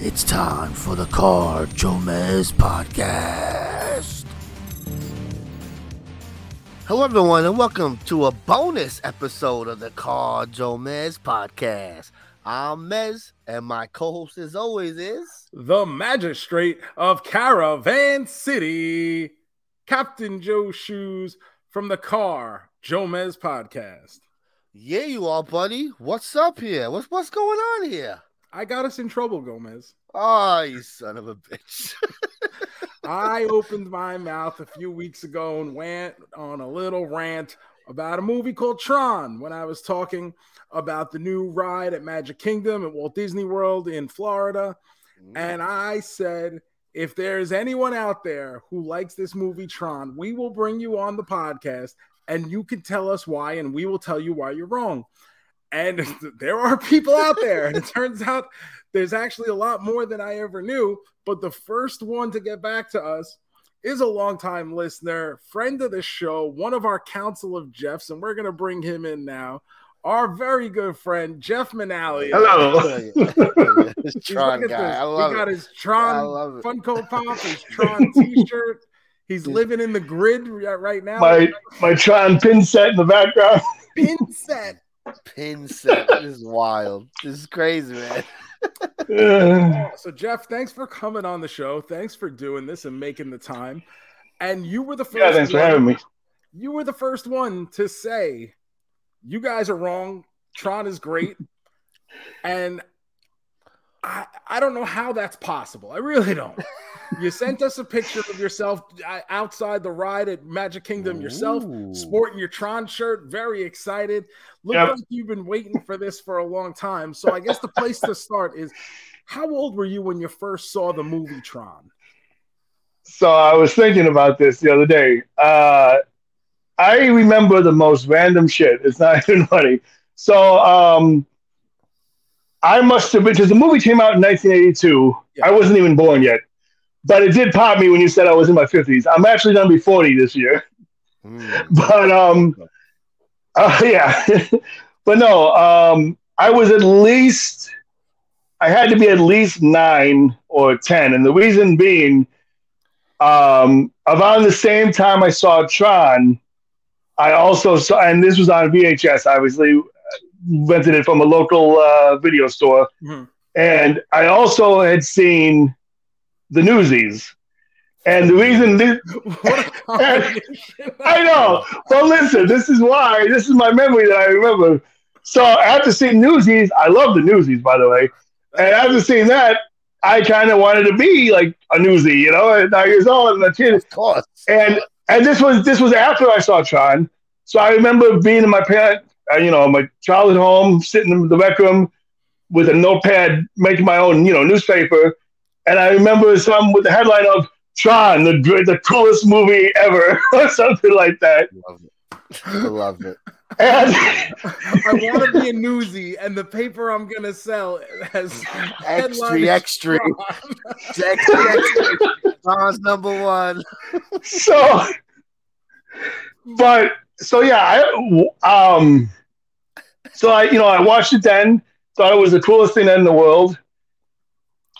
It's time for the Car Jomez Podcast. Hello everyone and welcome to a bonus episode of the Car Jomez Podcast. I'm Mez and my co-host as always is... the Magistrate of Caravan City, Captain Joe Shoes from the Car Jomez Podcast. Yeah, you are, buddy. What's up here? What's going on here? I got us in trouble, Gomez. Oh, you son of a bitch. I opened my mouth a few weeks ago and went on a little rant about a movie called Tron when I was talking about the new ride at Magic Kingdom at Walt Disney World in Florida. And I said, if there's anyone out there who likes this movie Tron, we will bring you on the podcast and you can tell us why and we will tell you why you're wrong. And there are people out there. And it turns out there's actually a lot more than I ever knew. But the first one to get back to us is a longtime listener, friend of the show, one of our Council of Jeffs. And we're going to bring him in now. Our very good friend, Jeff Manali. Hello. Tron guy. I love it. He got his Tron Funko Pop, his Tron t-shirt. He's living in the grid right now. My Tron pin set in the background. Pin set. Pin set. This is wild. This is crazy, man. So, Jeff, thanks for coming on the show. Thanks for doing this and making the time. And you were the first. Yeah, thanks for having me. You were the first one to say, you guys are wrong. Tron is great. And I don't know how that's possible. I really don't. You sent us a picture of yourself outside the ride at Magic Kingdom yourself, sporting your Tron shirt, very excited. Looks like you've been waiting for this for a long time. So I guess the place to start is, how old were you when you first saw the movie Tron? So I was thinking about this the other day. I remember the most random shit. It's not even funny. So I must have, because the movie came out in 1982. Yeah. I wasn't even born yet. But it did pop me when you said I was in my 50s. I'm actually going to be 40 this year. But, yeah. But no, I was I had to be at least 9 or 10. And the reason being, around the same time I saw Tron, I also saw, and this was on VHS, obviously, rented it from a local video store. Mm-hmm. And I also had seen the Newsies. And the reason this I know. Well, listen, this is my memory that I remember. So after seeing Newsies, I love the Newsies, by the way. And after seeing that, I kind of wanted to be like a Newsie, you know, at 9 years old and a kid. Of course. And this was after I saw Tron. So I remember being in my parents, my childhood home, sitting in the rec room with a notepad, making my own, newspaper. And I remember something with the headline of Tron, the coolest movie ever, or something like that. I love it. I want to be a Newsie, and the paper I'm going to sell has extra. Extra. Tron's number one. I watched it then, thought it was the coolest thing in the world.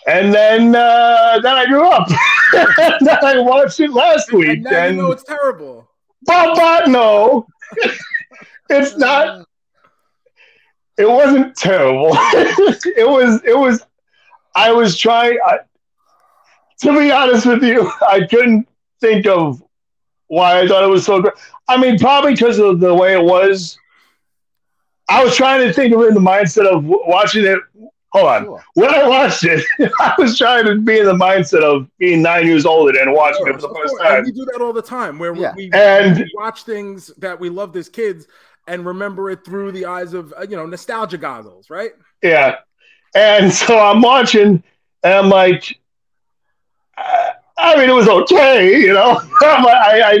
And then I grew up. Then I watched it last week. And now you know it's terrible. But no. It's not. It wasn't terrible. It was. I was trying. To be honest with you, I couldn't think of why I thought it was so great. I mean, probably because of the way it was. I was trying to think of it in the mindset of watching it. Hold on. Sure. When I watched it, I was trying to be in the mindset of being 9 years older and watching it for the first time. And we do that all the time, where we watch things that we loved as kids and remember it through the eyes of nostalgia goggles, right? Yeah. And so I'm watching, And I'm like, I mean, it was okay, you know. I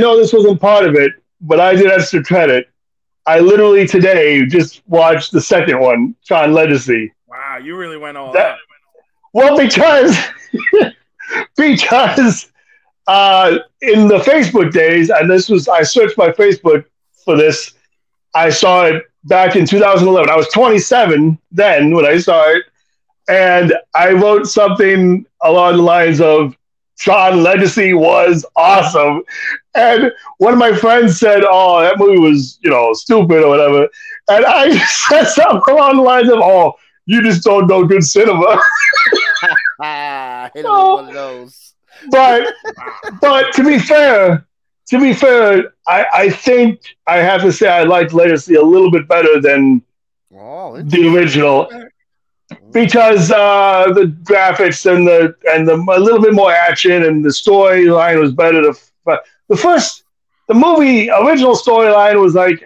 know this wasn't part of it, but I did extra credit. I literally today just watched the second one, Tron Legacy. Wow, you really went all out. Well, because in the Facebook days, and I searched my Facebook for this. I saw it back in 2011. I was 27 then when I saw it. And I wrote something along the lines of, Tron Legacy was awesome. And one of my friends said, oh, that movie was, you know, stupid or whatever. And I said something along the lines of, oh, you just don't know good cinema. One of those. But to be fair, I think I have to say I liked Legacy a little bit better than the original. Because the graphics and the a little bit more action and the storyline was better. The movie original storyline was like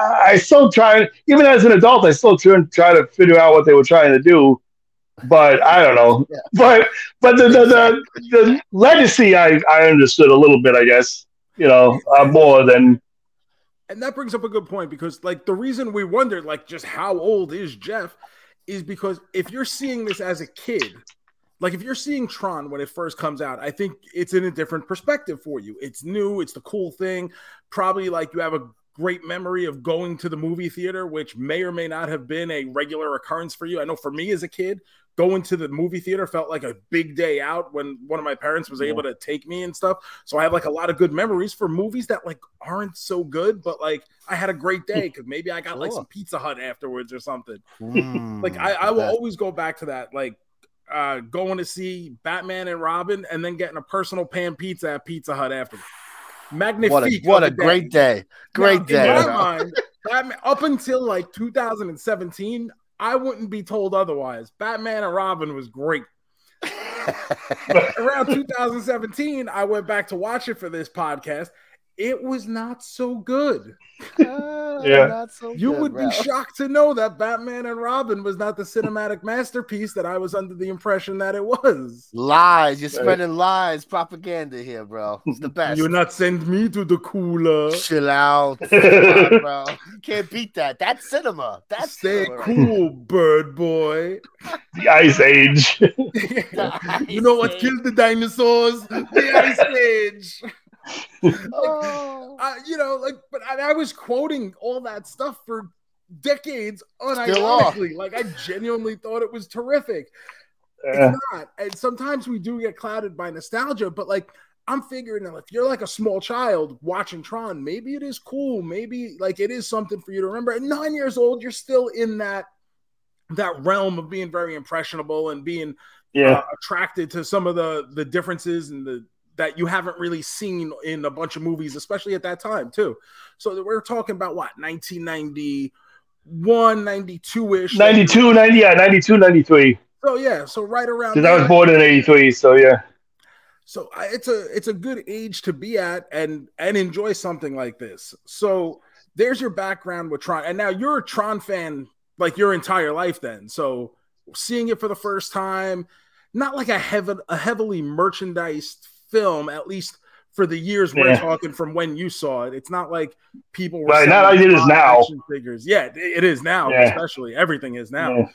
I still try, even as an adult, I still try to figure out what they were trying to do. But I don't know. Yeah. But the Legacy I understood a little bit, I guess, you know, more than. And that brings up a good point because like the reason we wondered like just how old is Jeff. Is because if you're seeing this as a kid, like if you're seeing Tron when it first comes out, I think it's in a different perspective for you. It's new. It's the cool thing. Probably like you have a great memory of going to the movie theater, which may or may not have been a regular occurrence for you. I know for me as a kid, going to the movie theater felt like a big day out when one of my parents was able to take me and stuff. So I have like a lot of good memories for movies that like aren't so good, but like I had a great day because maybe I got like some Pizza Hut afterwards or something. Like I will always go back to that, like going to see Batman and Robin and then getting a personal pan pizza at Pizza Hut afterwards. Magnifique. What a great day. Great day. In my mind, Batman, up until like 2017, I wouldn't be told otherwise. Batman and Robin was great. Around 2017, I went back to watch it for this podcast. It was not so good. You would be shocked to know that Batman and Robin was not the cinematic masterpiece that I was under the impression that it was. Lies. You're spreading lies, propaganda here, bro. It's the best. You not send me to the cooler. Chill out. Bro. You can't beat that. That's cinema. That's cool, bird boy. The Ice Age. What killed the dinosaurs? The Ice Age. I was quoting all that stuff for decades unironically. Like I genuinely thought it was terrific. It's not, and sometimes we do get clouded by nostalgia. But like I'm figuring out, if you're like a small child watching Tron, maybe it is cool. Maybe like it is something for you to remember. At 9 years old, you're still in that realm of being very impressionable and being attracted to some of the differences and that you haven't really seen in a bunch of movies, especially at that time too. So we're talking about what, 1991, 92-ish? 92, 93. So yeah, so right around. Because I was born in 83, so yeah. So it's a good age to be at and enjoy something like this. So there's your background with Tron. And now you're a Tron fan like your entire life then. So seeing it for the first time, not like a heavily merchandised film, at least for the years we're talking from when you saw it. It's not like people were selling not like it is now. Figures. Yeah, it is now, especially. Everything is now.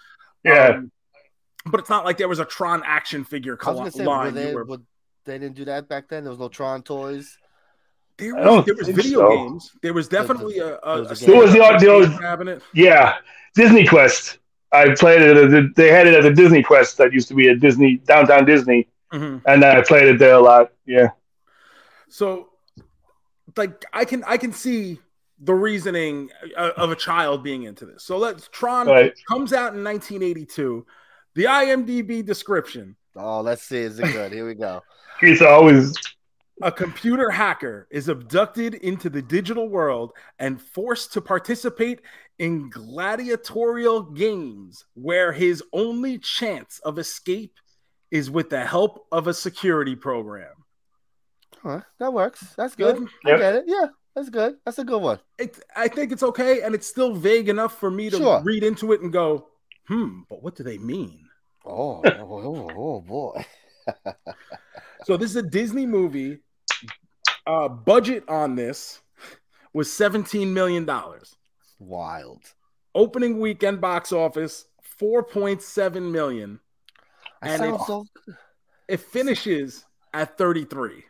Yeah. But it's not like there was a Tron action figure line. They didn't do that back then? There was no Tron toys? There was video games. There was definitely a cabinet. Yeah, Disney Quest. I played it. They had it at the Disney Quest that used to be at Disney, downtown Disney. Mm-hmm. And I played it there a lot, yeah. So, like, I can see the reasoning of a child being into this. So, Tron comes out in 1982. The IMDb description. Oh, let's see. Is it good? Here we go. It's always... A computer hacker is abducted into the digital world and forced to participate in gladiatorial games where his only chance of escape is with the help of a security program. Huh, that works. That's good. I get it. Yeah, that's good. That's a good one. I think it's okay, and it's still vague enough for me to read into it and go, but what do they mean? Oh boy. So this is a Disney movie. Budget on this was $17 million. Wild. Opening weekend box office, $4.7 million. And it finishes at 33.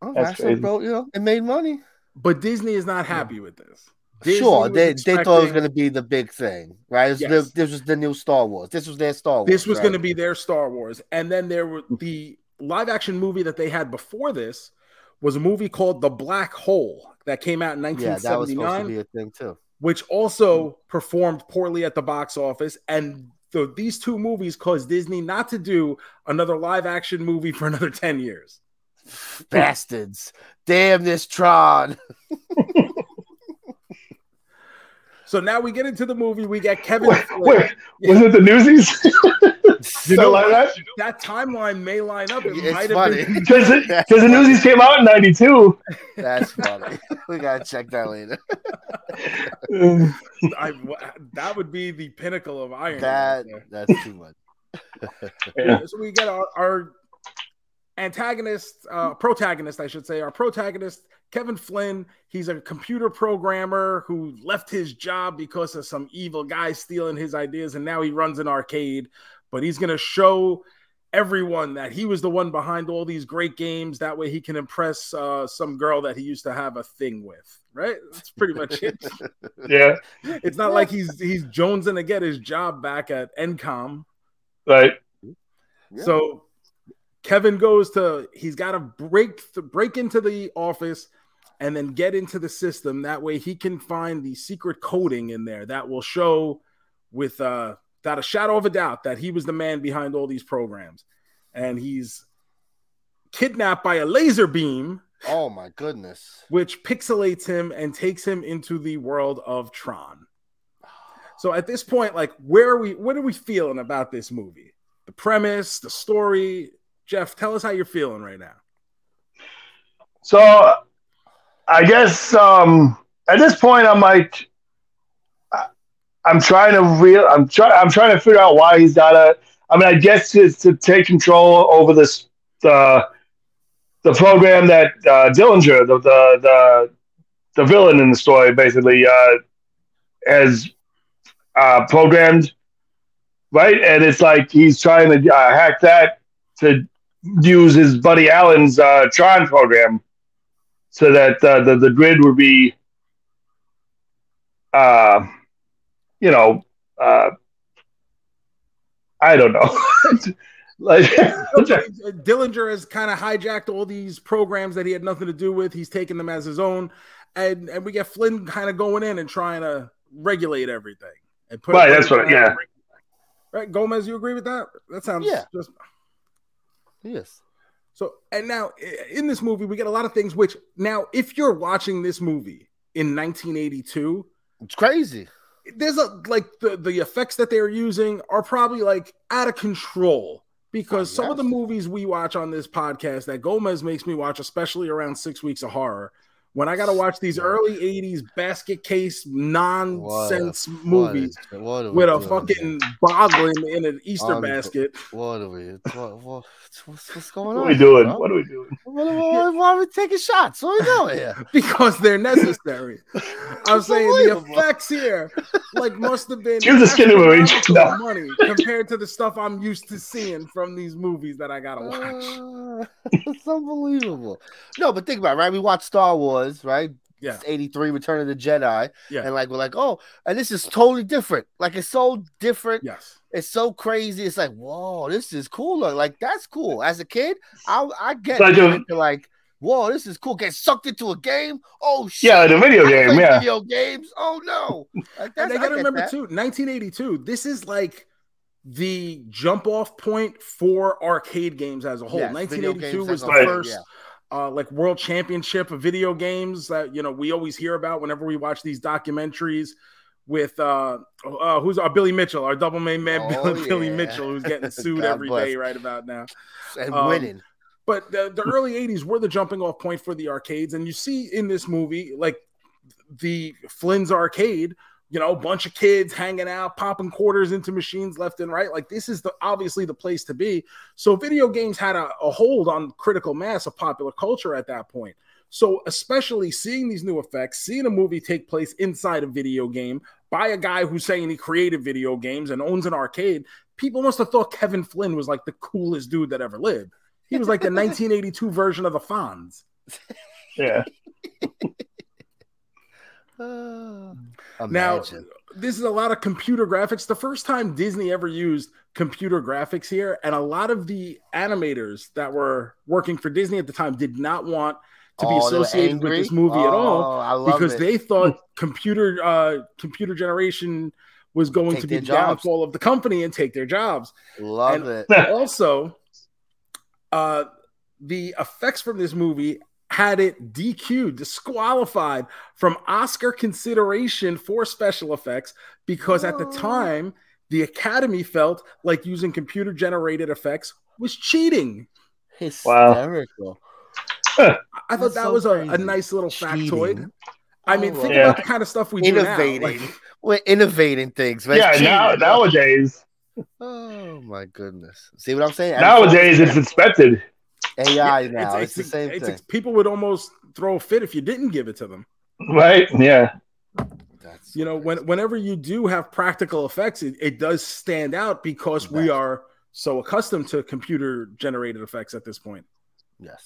Oh, that's crazy. Bro, you know, it made money. But Disney is not happy with this. Disney they thought it was going to be the big thing, right? This was the new Star Wars. This was their Star Wars. This was going to be their Star Wars. And then there were the live-action movie that they had before this was a movie called The Black Hole that came out in 1979. Yeah, that was supposed to be a thing, too. Which also performed poorly at the box office. And so these two movies caused Disney not to do another live-action movie for another 10 years. Bastards. Damn this Tron. So now we get into the movie. We get Kevin. Wait, was it the Newsies? That timeline may line up. It might have been because the Newsies came out in 92. That's funny. We gotta check that later. That would be the pinnacle of Iron. That's too much. Yeah. So we get our protagonist, Kevin Flynn. He's a computer programmer who left his job because of some evil guy stealing his ideas, and now he runs an arcade. But he's going to show everyone that he was the one behind all these great games. That way he can impress some girl that he used to have a thing with, right? That's pretty much it. Yeah. It's not like he's jonesing to get his job back at ENCOM. Right. Yeah. So Kevin he's got to break into the office and then get into the system. That way he can find the secret coding in there that will show without a shadow of a doubt that he was the man behind all these programs. And he's kidnapped by a laser beam. Oh my goodness. Which pixelates him and takes him into the world of Tron. So at this point, what are we feeling about this movie? The premise, the story, Jeff, tell us how you're feeling right now. So I guess at this point I'm like, I'm trying to figure out why he's gotta. I mean, I guess it's to take control over this the program that Dillinger, the villain in the story, basically has programmed, right? And it's like he's trying to hack that to use his buddy Allen's Tron program so that the grid would be, I don't know. Dillinger has kind of hijacked all these programs that he had nothing to do with. He's taken them as his own. And we get Flynn kind of going in and trying to regulate everything. And put right, that's what, yeah. Right, Gomez, you agree with that? That sounds just... Yes. So, and now in this movie, we get a lot of things, which now, if you're watching this movie in 1982, it's crazy. There's the effects that they're using are probably out of control because some of the movies we watch on this podcast that Gomez makes me watch, especially around 6 Weeks of Horror, when I got to watch these early 80s basket case nonsense movies with a fucking boggling in an Easter basket. What's going on? What are we doing? Bro? What are we doing? Why are we taking shots? What are we doing here? Because they're necessary. I'm saying the effects here must have been money compared to the stuff I'm used to seeing from these movies that I got to watch. It's unbelievable. No, but think about it, right? We watched Star Wars, right? Yeah. It's 83, Return of the Jedi. Yeah. And we're like, oh, and this is totally different. It's so different. Yes. It's so crazy. It's like, whoa, this is cool. That's cool. As a kid, I get into whoa, this is cool. Get sucked into a game. Oh shit. Yeah, the video game. Yeah. Video games. Oh no. And I gotta remember too, 1982. This is the jump off point for arcade games as a whole. Yes, 1982 was the first world championship of video games that we always hear about whenever we watch these documentaries with who's our Billy Mitchell, our double main man Billy Mitchell, who's getting sued every day right about now and winning. But the early 80s were the jumping off point for the arcades, and you see in this movie the Flynn's Arcade. you know, a bunch of kids hanging out, popping quarters into machines left and right. Like, this is the obviously the place to be. So video games had a hold on critical mass of popular culture at that point. So especially seeing these new effects, seeing a movie take place inside a video game by a guy who's saying he created video games and owns an arcade, people must have thought Kevin Flynn was like the coolest dude that ever lived. He was like the 1982 version of the Fonz. Yeah. Now, this is a lot of computer graphics. The first time Disney ever used computer graphics here, and a lot of the animators that were working for Disney at the time did not want to be associated with this movie at all, because they thought computer generation was going to be the downfall of the company and take their jobs. Love it. Also, the effects from this movie had it DQ'd, disqualified from Oscar consideration for special effects, because at the time, the Academy felt like using computer-generated effects was cheating. Hysterical. Wow. I thought that was a nice little factoid. I mean, think about the kind of stuff we do now. Like, we're innovating things. Like nowadays. Oh, my goodness. See what I'm saying? Nowadays, it's inspected. AI now. It's the same thing. People would almost throw a fit if you didn't give it to them. Right? Yeah. That's whenever you do have practical effects, it does stand out because we are so accustomed to computer-generated effects at this point. Yes.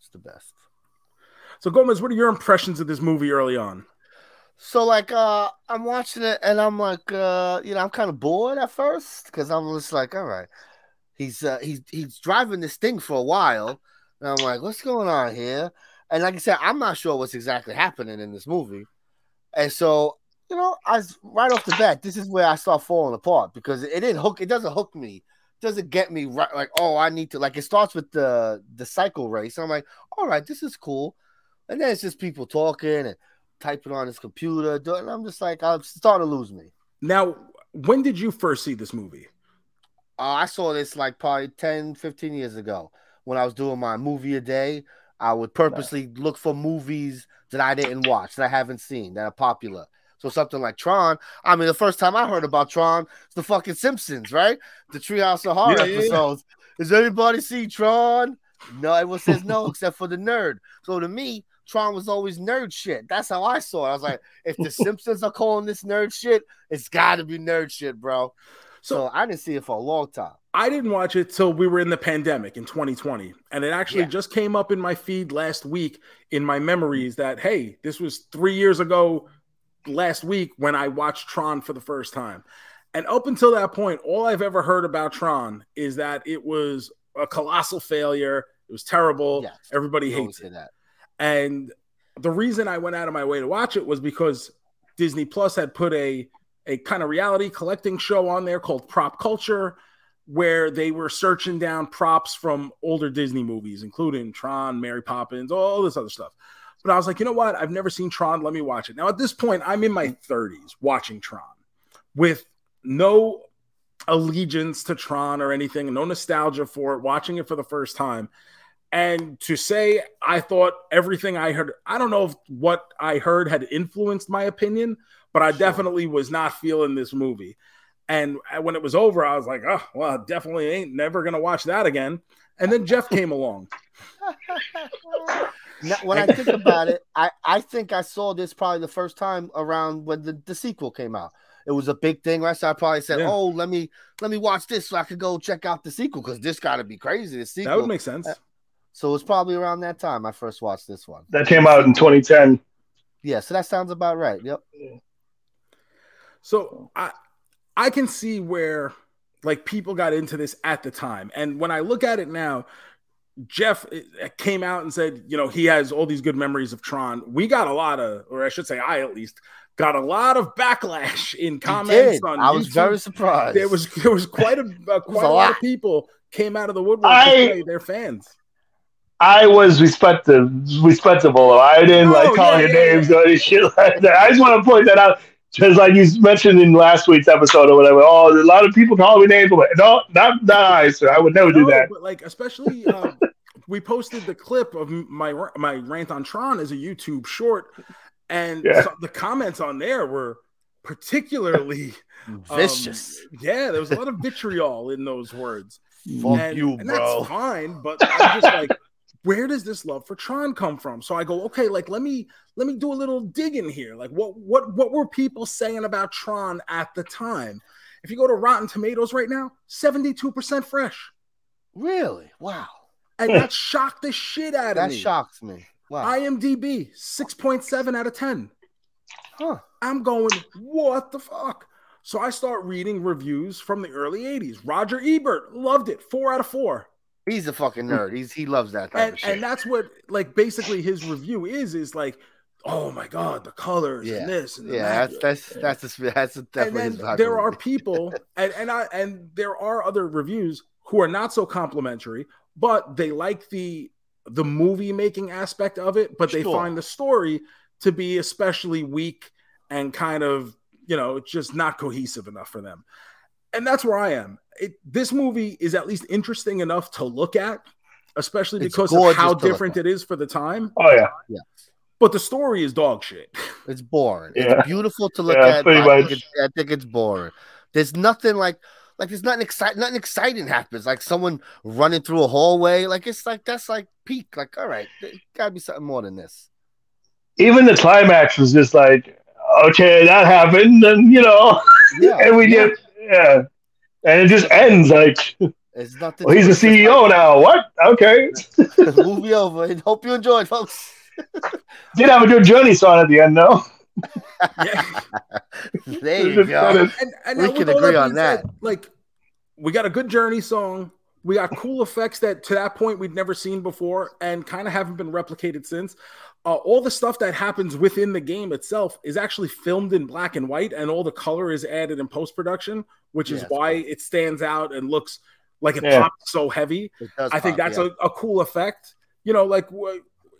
It's the best. So, Gomez, what are your impressions of this movie early on? So, like, I'm watching it, and I'm like, I'm kind of bored at first because I'm just like, all right. He's driving this thing for a while, and I'm like, what's going on here? And like I said, I'm not sure what's exactly happening in this movie. And so, right off the bat, this is where I start falling apart because it doesn't hook me. It doesn't get me right. Like, I need to, like, it starts with the cycle race. And I'm like, all right, this is cool. And then it's just people talking and typing on his computer. And I'm just like, I'm starting to lose me. Now, when did you first see this movie? I saw this like probably 10, 15 years ago when I was doing my movie a day. I would purposely look for movies that I didn't watch, that I haven't seen, that are popular. So something like Tron. I mean, the first time I heard about Tron was the fucking Simpsons, right? The Treehouse of Horror episodes. Yeah. Does anybody see Tron? No, everyone says no except for the nerd. So to me, Tron was always nerd shit. That's how I saw it. I was like, if the Simpsons are calling this nerd shit, it's got to be nerd shit, bro. So I didn't see it for a long time. I didn't watch it till we were in the pandemic in 2020. And it actually just came up in my feed last week in my memories that, hey, this was 3 years ago last week when I watched Tron for the first time. And up until that point, all I've ever heard about Tron is that it was a colossal failure. It was terrible. Yes. Everybody hates it. That. And the reason I went out of my way to watch it was because Disney Plus had put a kind of reality collecting show on there called Prop Culture, where they were searching down props from older Disney movies, including Tron, Mary Poppins, all this other stuff. But I was like, you know what? I've never seen Tron. Let me watch it. Now, at this point, I'm in my 30s watching Tron with no allegiance to Tron or anything, no nostalgia for it, watching it for the first time. And to say I thought everything I heard, I don't know if what I heard had influenced my opinion, but I definitely was not feeling this movie. And when it was over, I was like, oh, well, I definitely ain't never going to watch that again. And then Jeff came along. Now, when I think about it, I think I saw this probably the first time around when the sequel came out. It was a big thing, right? So I probably said, let me watch this so I could go check out the sequel because this got to be crazy, the sequel. That would make sense. So it's probably around that time I first watched this one. That came out in 2010. Yeah, so that sounds about right. Yep. So I can see where like people got into this at the time. And when I look at it now, Jeff came out and said, he has all these good memories of Tron. We got a lot of, or I should say I at least got a lot of backlash in comments on YouTube. I was very surprised. There was quite a lot of people came out of the woodwork to play their fans. I was respectable. I didn't calling your names or any shit like that. I just want to point that out. Because like you mentioned in last week's episode or whatever, a lot of people call me names. But no, not I, sir. I would never do that. But like, especially we posted the clip of my rant on Tron as a YouTube short, and the comments on there were particularly vicious. Yeah, there was a lot of vitriol in those words. Fuck you, bro. And that's fine, but I'm just like, where does this love for Tron come from? So I go, okay, like let me do a little digging here. Like what were people saying about Tron at the time? If you go to Rotten Tomatoes right now, 72% fresh. Really? Wow. And that shocked the shit out of me. That shocked me. Wow. IMDb 6.7 out of 10. Huh. I'm going, what the fuck? So I start reading reviews from the early 80s. Roger Ebert loved it. 4 out of 4. He's a fucking nerd. He loves that type of shit. And that's what, like, basically his review is like, oh my God, the colors and this and that's definitely. And then there are people, and there are other reviews who are not so complimentary, but they like the movie making aspect of it, but they find the story to be especially weak and kind of, you know, just not cohesive enough for them. And that's where I am. This movie is at least interesting enough to look at, especially because of how different it is for the time. Oh, yeah. But the story is dog shit. It's boring. Yeah. It's beautiful to look at. I think it's boring. There's nothing like there's nothing exciting. Nothing exciting happens. Like someone running through a hallway. Like it's like that's like peak. Like, all right, there gotta be something more than this. Even the climax was just like, okay, that happened, and you know, and we did. Yeah, and it just ends like, it's not the he's the CEO now. What? Okay. Movie over. Hope you enjoyed, folks. Did have a good journey song at the end, though. Yeah. There you go. And we can agree on that. Like, we got a good journey song. We got cool effects that to that point we'd never seen before and kind of haven't been replicated since. All the stuff that happens within the game itself is actually filmed in black and white, and all the color is added in post-production, which is why it stands out and looks like it pops so heavy. I think that's a cool effect. You know, like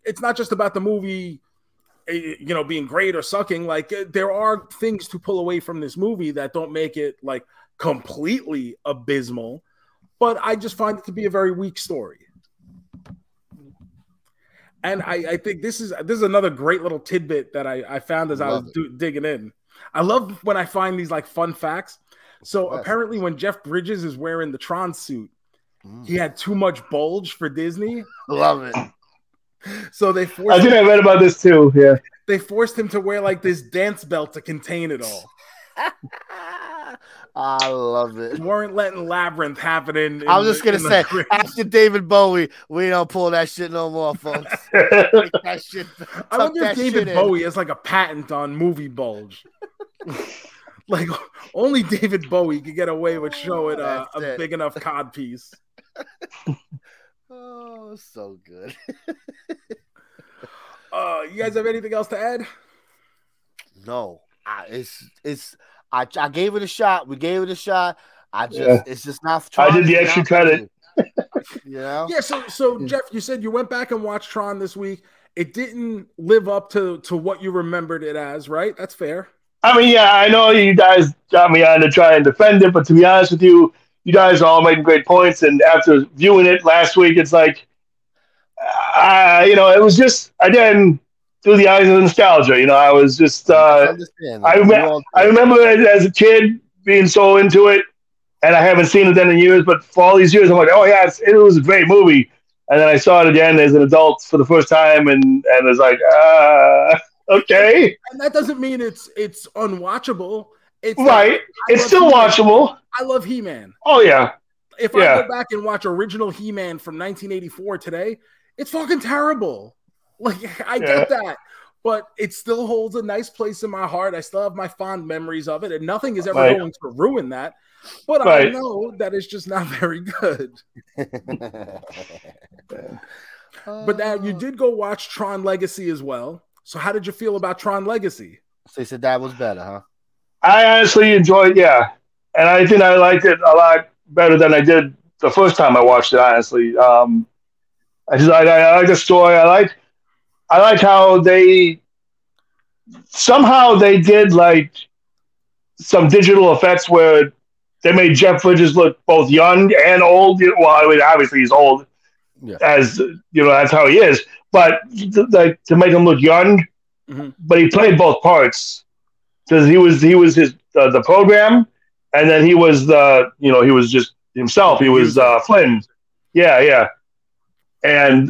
it's not just about the movie, you know, being great or sucking. Like there are things to pull away from this movie that don't make it like completely abysmal, but I just find it to be a very weak story. And I think this is another great little tidbit that I found as I was digging in. I love when I find these like fun facts. So apparently when Jeff Bridges is wearing the Tron suit, he had too much bulge for Disney. Love it. So they forced I read about this too, yeah. They forced him to wear like this dance belt to contain it all. I love it. We weren't letting Labyrinth happen in I was just going to say, after David Bowie, we don't pull that shit no more, folks. That shit, I wonder if David Bowie has like a patent on movie bulge. Like, only David Bowie could get away with showing a big enough codpiece. Oh, so good. You guys have anything else to add? No. I gave it a shot. We gave it a shot. It's just not. Tron, I did the extra credit. You know? Yeah. So Jeff, you said you went back and watched Tron this week. It didn't live up to what you remembered it as, right? That's fair. I mean, yeah, I know you guys got me on to try and defend it, but to be honest with you, you guys are all making great points. And after viewing it last week, it's like, you know, it was just again. Through the eyes of nostalgia, you know, I was just, I remember as a kid being so into it, and I haven't seen it then in years, but for all these years, I'm like, oh yeah, it was a great movie. And then I saw it again as an adult for the first time, and it's like, okay. And that doesn't mean it's unwatchable. It's right. Like, it's still He-Man. Watchable. I love He-Man. Oh yeah. If I go back and watch original He-Man from 1984 today, it's fucking terrible. Like, I get that, but it still holds a nice place in my heart. I still have my fond memories of it, and nothing is ever going to ruin that. But I know that it's just not very good. But now you did go watch Tron Legacy as well. So how did you feel about Tron Legacy? So you said that was better, huh? I honestly enjoyed it, yeah. And I think I liked it a lot better than I did the first time I watched it, honestly. I like the story. I like how they somehow they did like some digital effects where they made Jeff Bridges look both young and old. Well, I mean, obviously he's old, as you know, that's how he is. But like to make him look young, but he played both parts. because he was his the program, and then he was he was just himself. He was Flynn. Yeah. And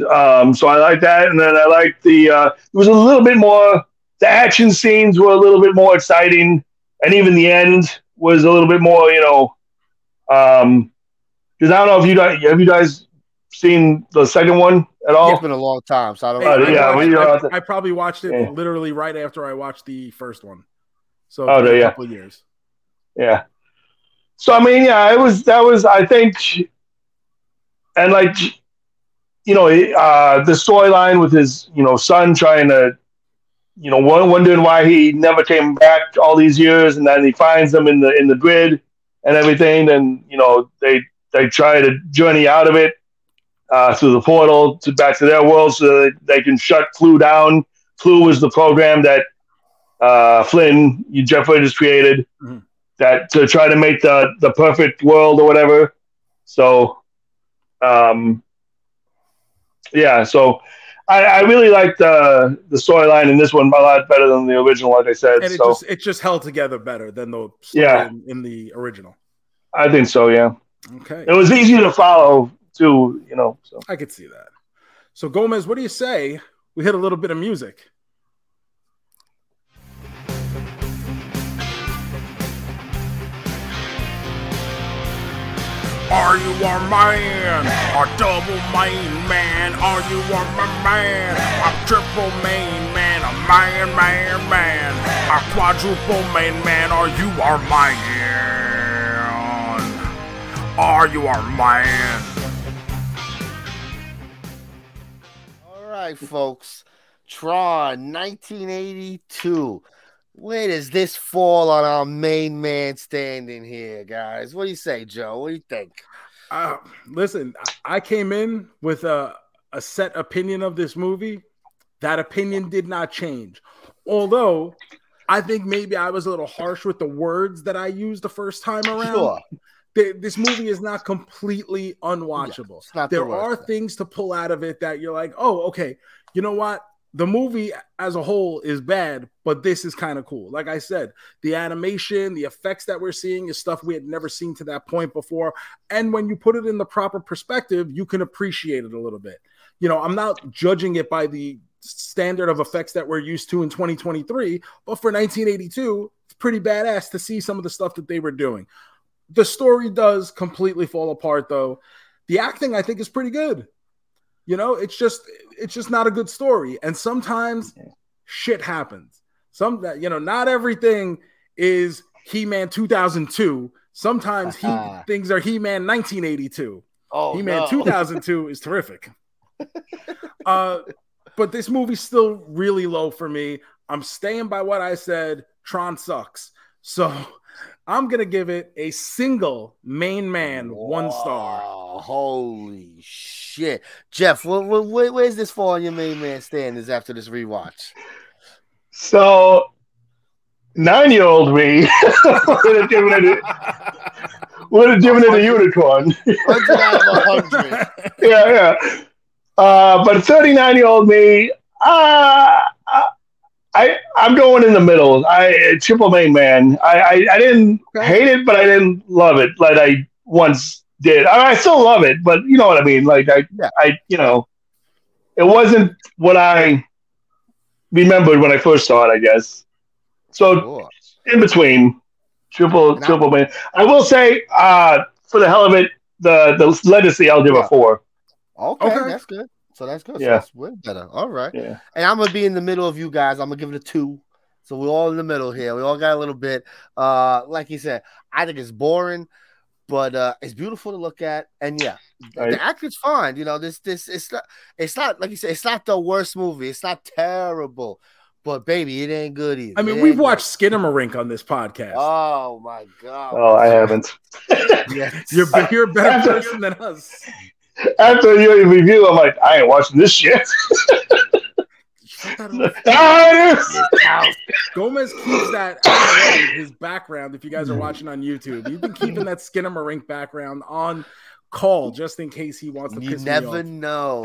so I liked that, and then I liked it was a little bit more. The action scenes were a little bit more exciting, and even the end was a little bit more. Because I don't know if you guys seen the second one at all? It's been a long time, so I don't know. I probably watched it literally right after I watched the first one, so a couple of years. Yeah. So I mean, I think, and like. The storyline with his, son trying to, wondering why he never came back all these years, and then he finds them in the grid and everything, and they try to journey out of it through the portal back to their world, so that they can shut Clue down. Clue was the program that Flynn, Jeff Bridges created, mm-hmm. that to try to make the perfect world or whatever. So. Yeah, so I really liked the storyline in this one a lot better than the original, like I said. And it just held together better than the story in the original. I think so, yeah. Okay. It was easy to follow, too, So. I could see that. So, Gomez, what do you say we hit a little bit of music? Are you a man? A double main man? Are you a man? A triple main man? A man, man? A quadruple main man? Are you a man? Are you a man? All right, folks. Tron 1982. Where does this fall on our main man standing here, guys? What do you say, Joe? What do you think? Listen, I came in with a set opinion of this movie. That opinion did not change. Although, I think maybe I was a little harsh with the words that I used the first time around. Sure. This movie is not completely unwatchable. Yeah, there are things to pull out of it that you're like, oh, okay, you know what? The movie as a whole is bad, but this is kind of cool. Like I said, the animation, the effects that we're seeing is stuff we had never seen to that point before. And when you put it in the proper perspective, you can appreciate it a little bit. I'm not judging it by the standard of effects that we're used to in 2023, but for 1982, it's pretty badass to see some of the stuff that they were doing. The story does completely fall apart, though. The acting, I think, is pretty good. It's just not a good story, and sometimes shit happens. Not everything is He-Man 2002. Sometimes things are He-Man 1982. Oh, He-Man 2002 is terrific. But this movie's still really low for me. I'm staying by what I said. Tron sucks. So I'm gonna give it a single main man 1 star. Holy shit, Jeff! Where's this fall on your main man standings after this rewatch? So 9-year-old me would have given it a unicorn. 100 out of 100. Yeah. But 39-year-old me, I'm going in the middle. Triple main man. I didn't hate it, but I didn't love it like I once. Did I still love it, but you know what I mean? Like it wasn't what I remembered when I first saw it, I guess. So in between, triple man. I will say, for the hell of it, the Legacy I'll give a 4. Okay, that's good. So that's good. Yeah, so that's way better. All right. Yeah. And I'm gonna be in the middle of you guys. I'm gonna give it a 2. So we're all in the middle here. We all got a little bit. Like he said, I think it's boring. But it's beautiful to look at, and the acting's fine. It's not like you said, it's not the worst movie. It's not terrible, but baby, it ain't good either. I mean, we've watched Skinamarink on this podcast. Oh my god! Oh, I haven't. Yes. You're a better person than us. After your review, I'm like, I ain't watching this shit. Gomez keeps that his background. If you guys are watching on YouTube, you've been keeping that Skinamarink background on call just in case he wants to piss me off. You never know.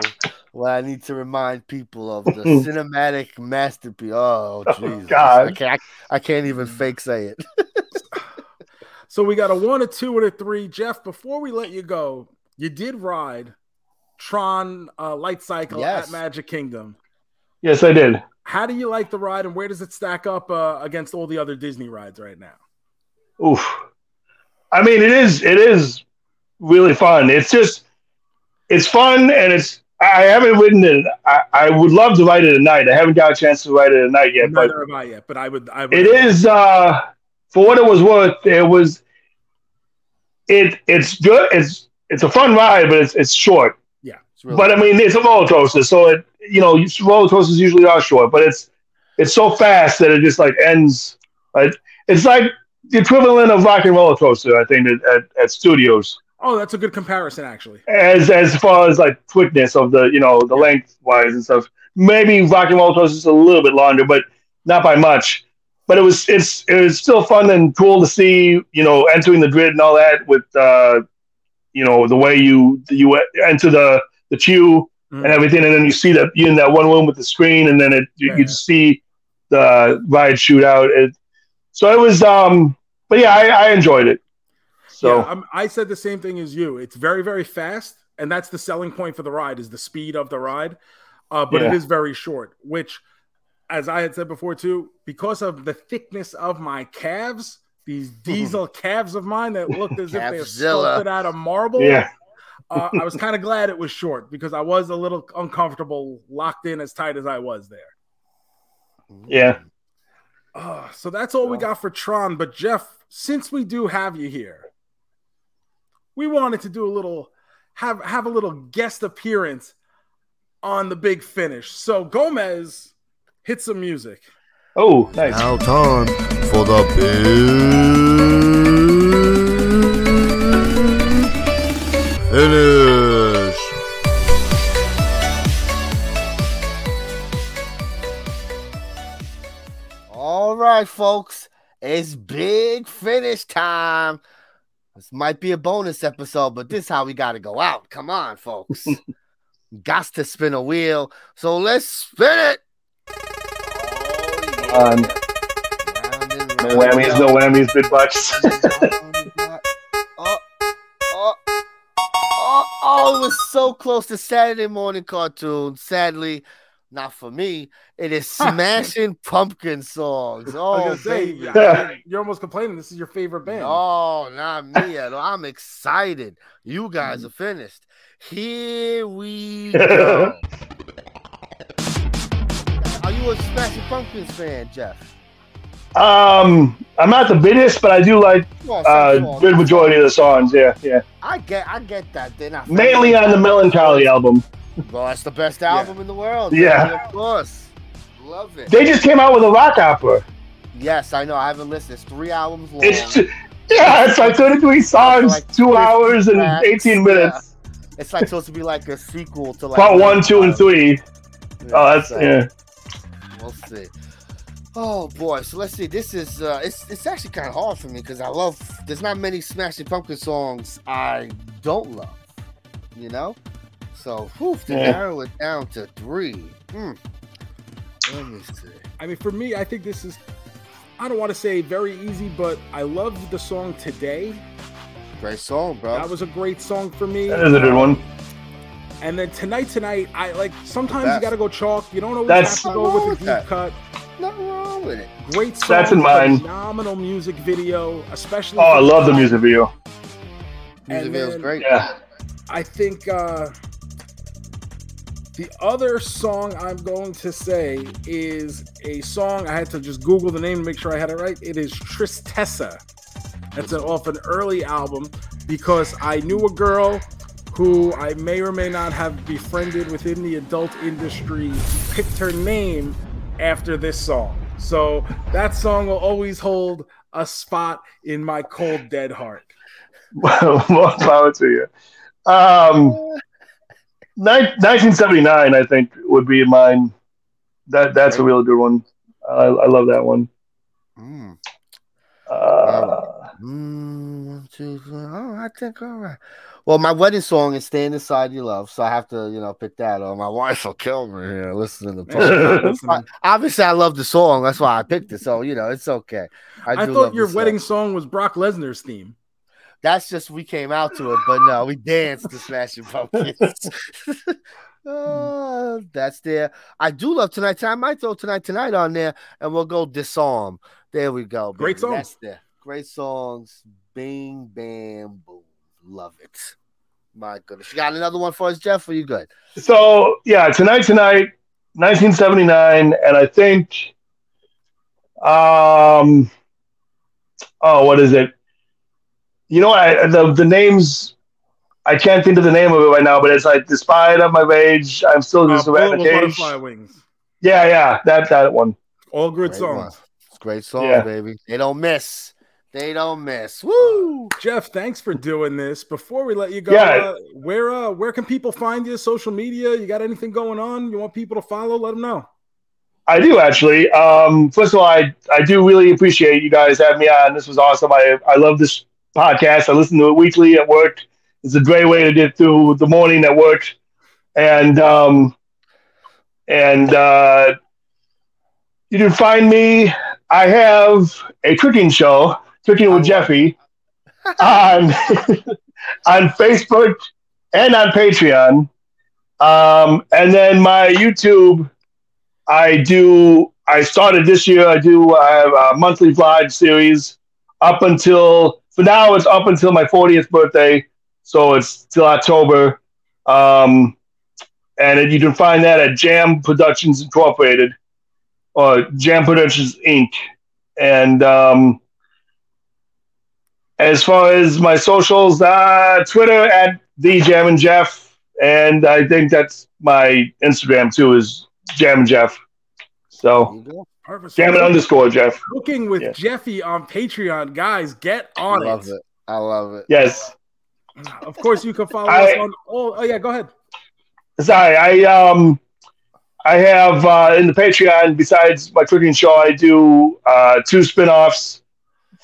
Well, I need to remind people of the cinematic masterpiece. Oh, Jesus. Oh, God. I can't even fake say it. So we got a 1, a 2, and a 3. Jeff, before we let you go, you did ride Tron Light Cycle at Magic Kingdom. Yes, I did. How do you like the ride, and where does it stack up against all the other Disney rides right now? Oof. I mean, it is really fun. It's just, it's fun, and it's, I haven't ridden it. I would love to ride it at night. I haven't got a chance to ride it at night yet. Neither have I yet, but I would. It is, for what it was worth, it's good. It's a fun ride, but it's short. Yeah. It's really but, I mean, it's a roller coaster, so it, you know, roller coasters usually are short, but it's so fast that it just, like, ends. Like, it's like the equivalent of Rock and Roller Coaster, I think, at studios. Oh, that's a good comparison, actually. As far as, like, quickness of the, you know, the length-wise and stuff. Maybe Rock and Roller Coaster is a little bit longer, but not by much. But it was still fun and cool to see, you know, entering the grid and all that with, you know, the way you enter the queue and everything, and then you see that you're in that one room with the screen, and then you just see the ride shoot out. So it was, but yeah, I enjoyed it. So yeah, I said the same thing as you. It's very, very fast, and that's the selling point for the ride is the speed of the ride. But it is very short, which, as I had said before too, because of the thickness of my calves, these diesel calves of mine that looked as if they were sculpted out of marble. Yeah. I was kind of glad it was short because I was a little uncomfortable, locked in as tight as I was there. Yeah. So that's all we got for Tron. But Jeff, since we do have you here, we wanted to do a little, have a little guest appearance on the Big Finish. So Gomez, hit some music. Oh, nice. Now time for the Big Finish. All right, folks. It's Big Finish time. This might be a bonus episode, but this is how we got to go out. Come on, folks. Got to spin a wheel. So let's spin it. No whammies, no whammies, big bucks. It was so close to Saturday morning cartoon. Sadly, not for me. It is Smashing Pumpkin songs. Oh, baby. You're almost complaining. This is your favorite band. Oh, not me at all. I'm excited. You guys are finished. Here we go. Are you a Smashing Pumpkins fan, Jeff? I'm not the biggest, but I do like good majority of the songs. Yeah. I get that. They're not mainly on the Melancholy album. Well, that's the best album in the world. Yeah, of course, love it. They just came out with a rock opera. Yes, I know. I haven't listened. It's 3 albums long. It's like 33 songs, like 2 hours and 18 minutes. Yeah. It's like supposed to be like a sequel to like part 1, 2, and 3. Yeah, oh, that's We'll see. Oh boy, so let's see. This is it's actually kind of hard for me because I love. There's not many Smashing Pumpkins songs I don't love, you know. So to narrow it down to 3. Let me see. I mean, for me, I think this is. I don't want to say very easy, but I loved the song Today. Great song, bro. That was a great song for me. That is a good one. And then Tonight, I like. Sometimes you gotta go chalk. You don't always have to go with a deep cut. Nothing wrong with it. Great song. That's in mine. Phenomenal music video, especially. Oh, I love the music video. Music video is great. Yeah. I think the other song I'm going to say is a song I had to just Google the name to make sure I had it right. It is Tristessa. That's off an early album because I knew a girl who I may or may not have befriended within the adult industry, picked her name after this song. So that song will always hold a spot in my cold, dead heart. Well, more power to you. 1979, I think, would be mine. That's a really good one. I love that one. Oh, I think all right. Well, my wedding song is "Stand Inside You Love," so I have to, you know, pick that. Or my wife will kill me here listening to the obviously, I love the song. That's why I picked it. So you know, it's okay. I thought your wedding song was Brock Lesnar's theme. That's just we came out to it, but no, we danced to Smashing Pumpkins. That's there. I do love Tonight Tonight. I might throw Tonight Tonight on there, and we'll go Disarm. There we go. Baby. Great song. That's there. Great songs. Bing, bam, boom. Love it. My goodness. You got another one for us, Jeff? Or you good? So, yeah, Tonight Tonight, 1979, and I think, what is it? You know, the names, I can't think of the name of it right now, but it's like Despite of My Rage, I'm Still Just Around the Cage. Wings. Yeah, that one. All good great songs. One. It's great song, yeah. Baby. They don't miss. They don't miss. Woo! Jeff, thanks for doing this. Before we let you go, where can people find you? Social media? You got anything going on? You want people to follow? Let them know. I do, actually. First of all, I do really appreciate you guys having me on. This was awesome. I love this podcast. I listen to it weekly at work. It's a great way to get through the morning at work. And you can find me. I have a cooking show, Cooking with Jeffy, on Facebook and on Patreon. And then my YouTube, I started this year. I have a monthly vlog series up until my 40th birthday. So it's till October. And you can find that at Jam Productions Incorporated or Jam Productions Inc. And as far as my socials, Twitter at @TheJamandJeff, and I think that's my Instagram too is Jam and Jeff. So Jam and _Jeff. Cooking with Jeffy on Patreon, guys, get on it. I love it. Yes. Of course, you can follow us on all. Oh yeah, go ahead. Sorry, I have in the Patreon besides my cooking show, I do 2 spinoffs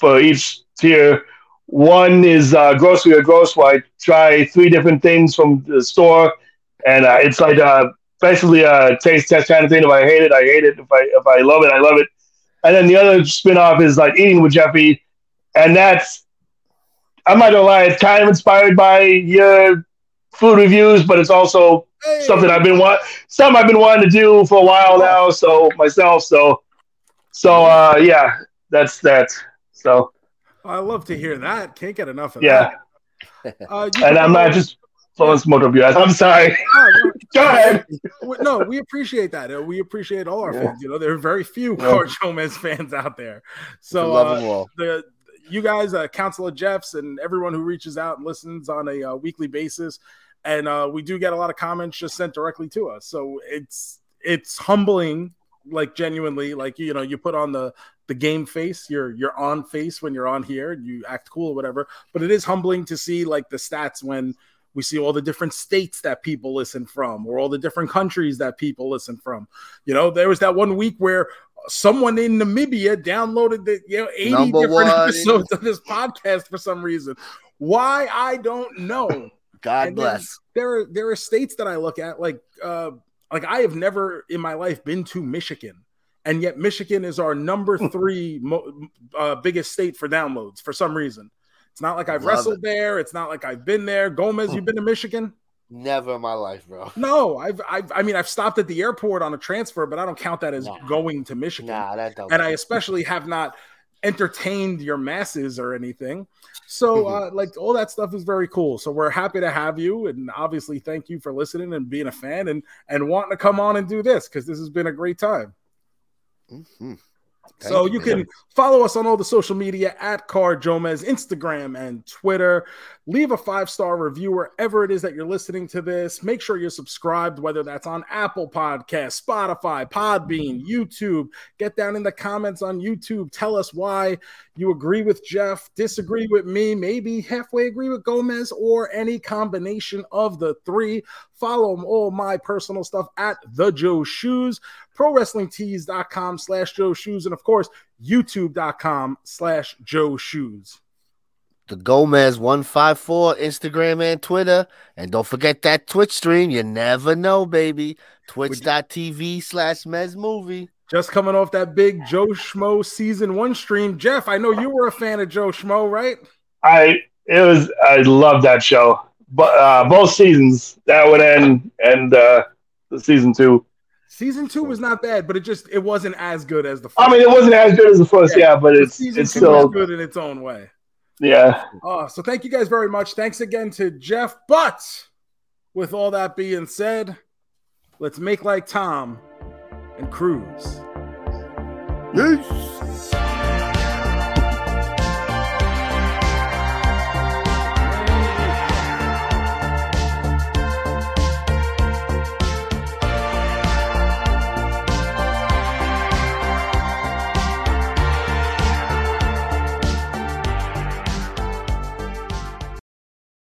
for each tier. One is Grocery or Gross, where I try 3 different things from the store, and it's like basically a taste test kind of thing. If I hate it, I hate it. If I love it, I love it. And then the other spinoff is like Eating with Jeffy, and that's. I'm not gonna lie, it's kind of inspired by your food reviews, but it's also something I've been wanting to do for a while now. So yeah, that's that. So I love to hear that. Can't get enough of that. And I'm not just blowing smoke up your ass. I'm sorry. Go ahead. No, we appreciate that. We appreciate all our fans. You know, there are very few Car Jomez fans out there. So love them all. You guys, Council of Jeffs, and everyone who reaches out and listens on a weekly basis, and we do get a lot of comments just sent directly to us. So it's humbling, like genuinely, like you know, you put on the game face, your on face when you're on here, and you act cool or whatever. But it is humbling to see like the stats when we see all the different states that people listen from, or all the different countries that people listen from. You know, there was that one week where. Someone in Namibia downloaded 80 different episodes of this podcast for some reason. Why, I don't know. God and bless. There are states that I look at, like I have never in my life been to Michigan. And yet Michigan is our number 3 biggest state for downloads for some reason. It's not like I've wrestled there. It's not like I've been there. Gomez, you've been to Michigan? Never in my life, bro. No, I've stopped at the airport on a transfer, but I don't count that as going to Michigan. Nah, that don't. And I especially have not entertained your masses or anything. So, like all that stuff is very cool. So we're happy to have you, and obviously thank you for listening and being a fan and wanting to come on and do this because this has been a great time. Mm-hmm. So you can follow us on all the social media at Car Jomez, Instagram and Twitter. Leave a 5-star review wherever it is that you're listening to this. Make sure you're subscribed, whether that's on Apple Podcasts, Spotify, Podbean, YouTube. Get down in the comments on YouTube. Tell us why you agree with Jeff, disagree with me, maybe halfway agree with Gomez, or any combination of the 3. Follow all my personal stuff at TheJoeShoes, ProWrestlingTees.com /JoeShoes, and of course, YouTube.com /JoeShoes. TheJoeShoes, thegomez154, Instagram and Twitter. And don't forget that Twitch stream. You never know, baby. Twitch.tv/MeZ Movie. Just coming off that big Joe Schmo season one stream. Jeff, I know you were a fan of Joe Schmo, right? I love that show. But both seasons that would end, and season two. Season two was not bad, but it wasn't as good as the first. I mean, it wasn't as good as the first, yeah, but it's still good in its own way. Yeah. So thank you guys very much. Thanks again to Jeff. But with all that being said, let's make like Tom and cruise. Yes.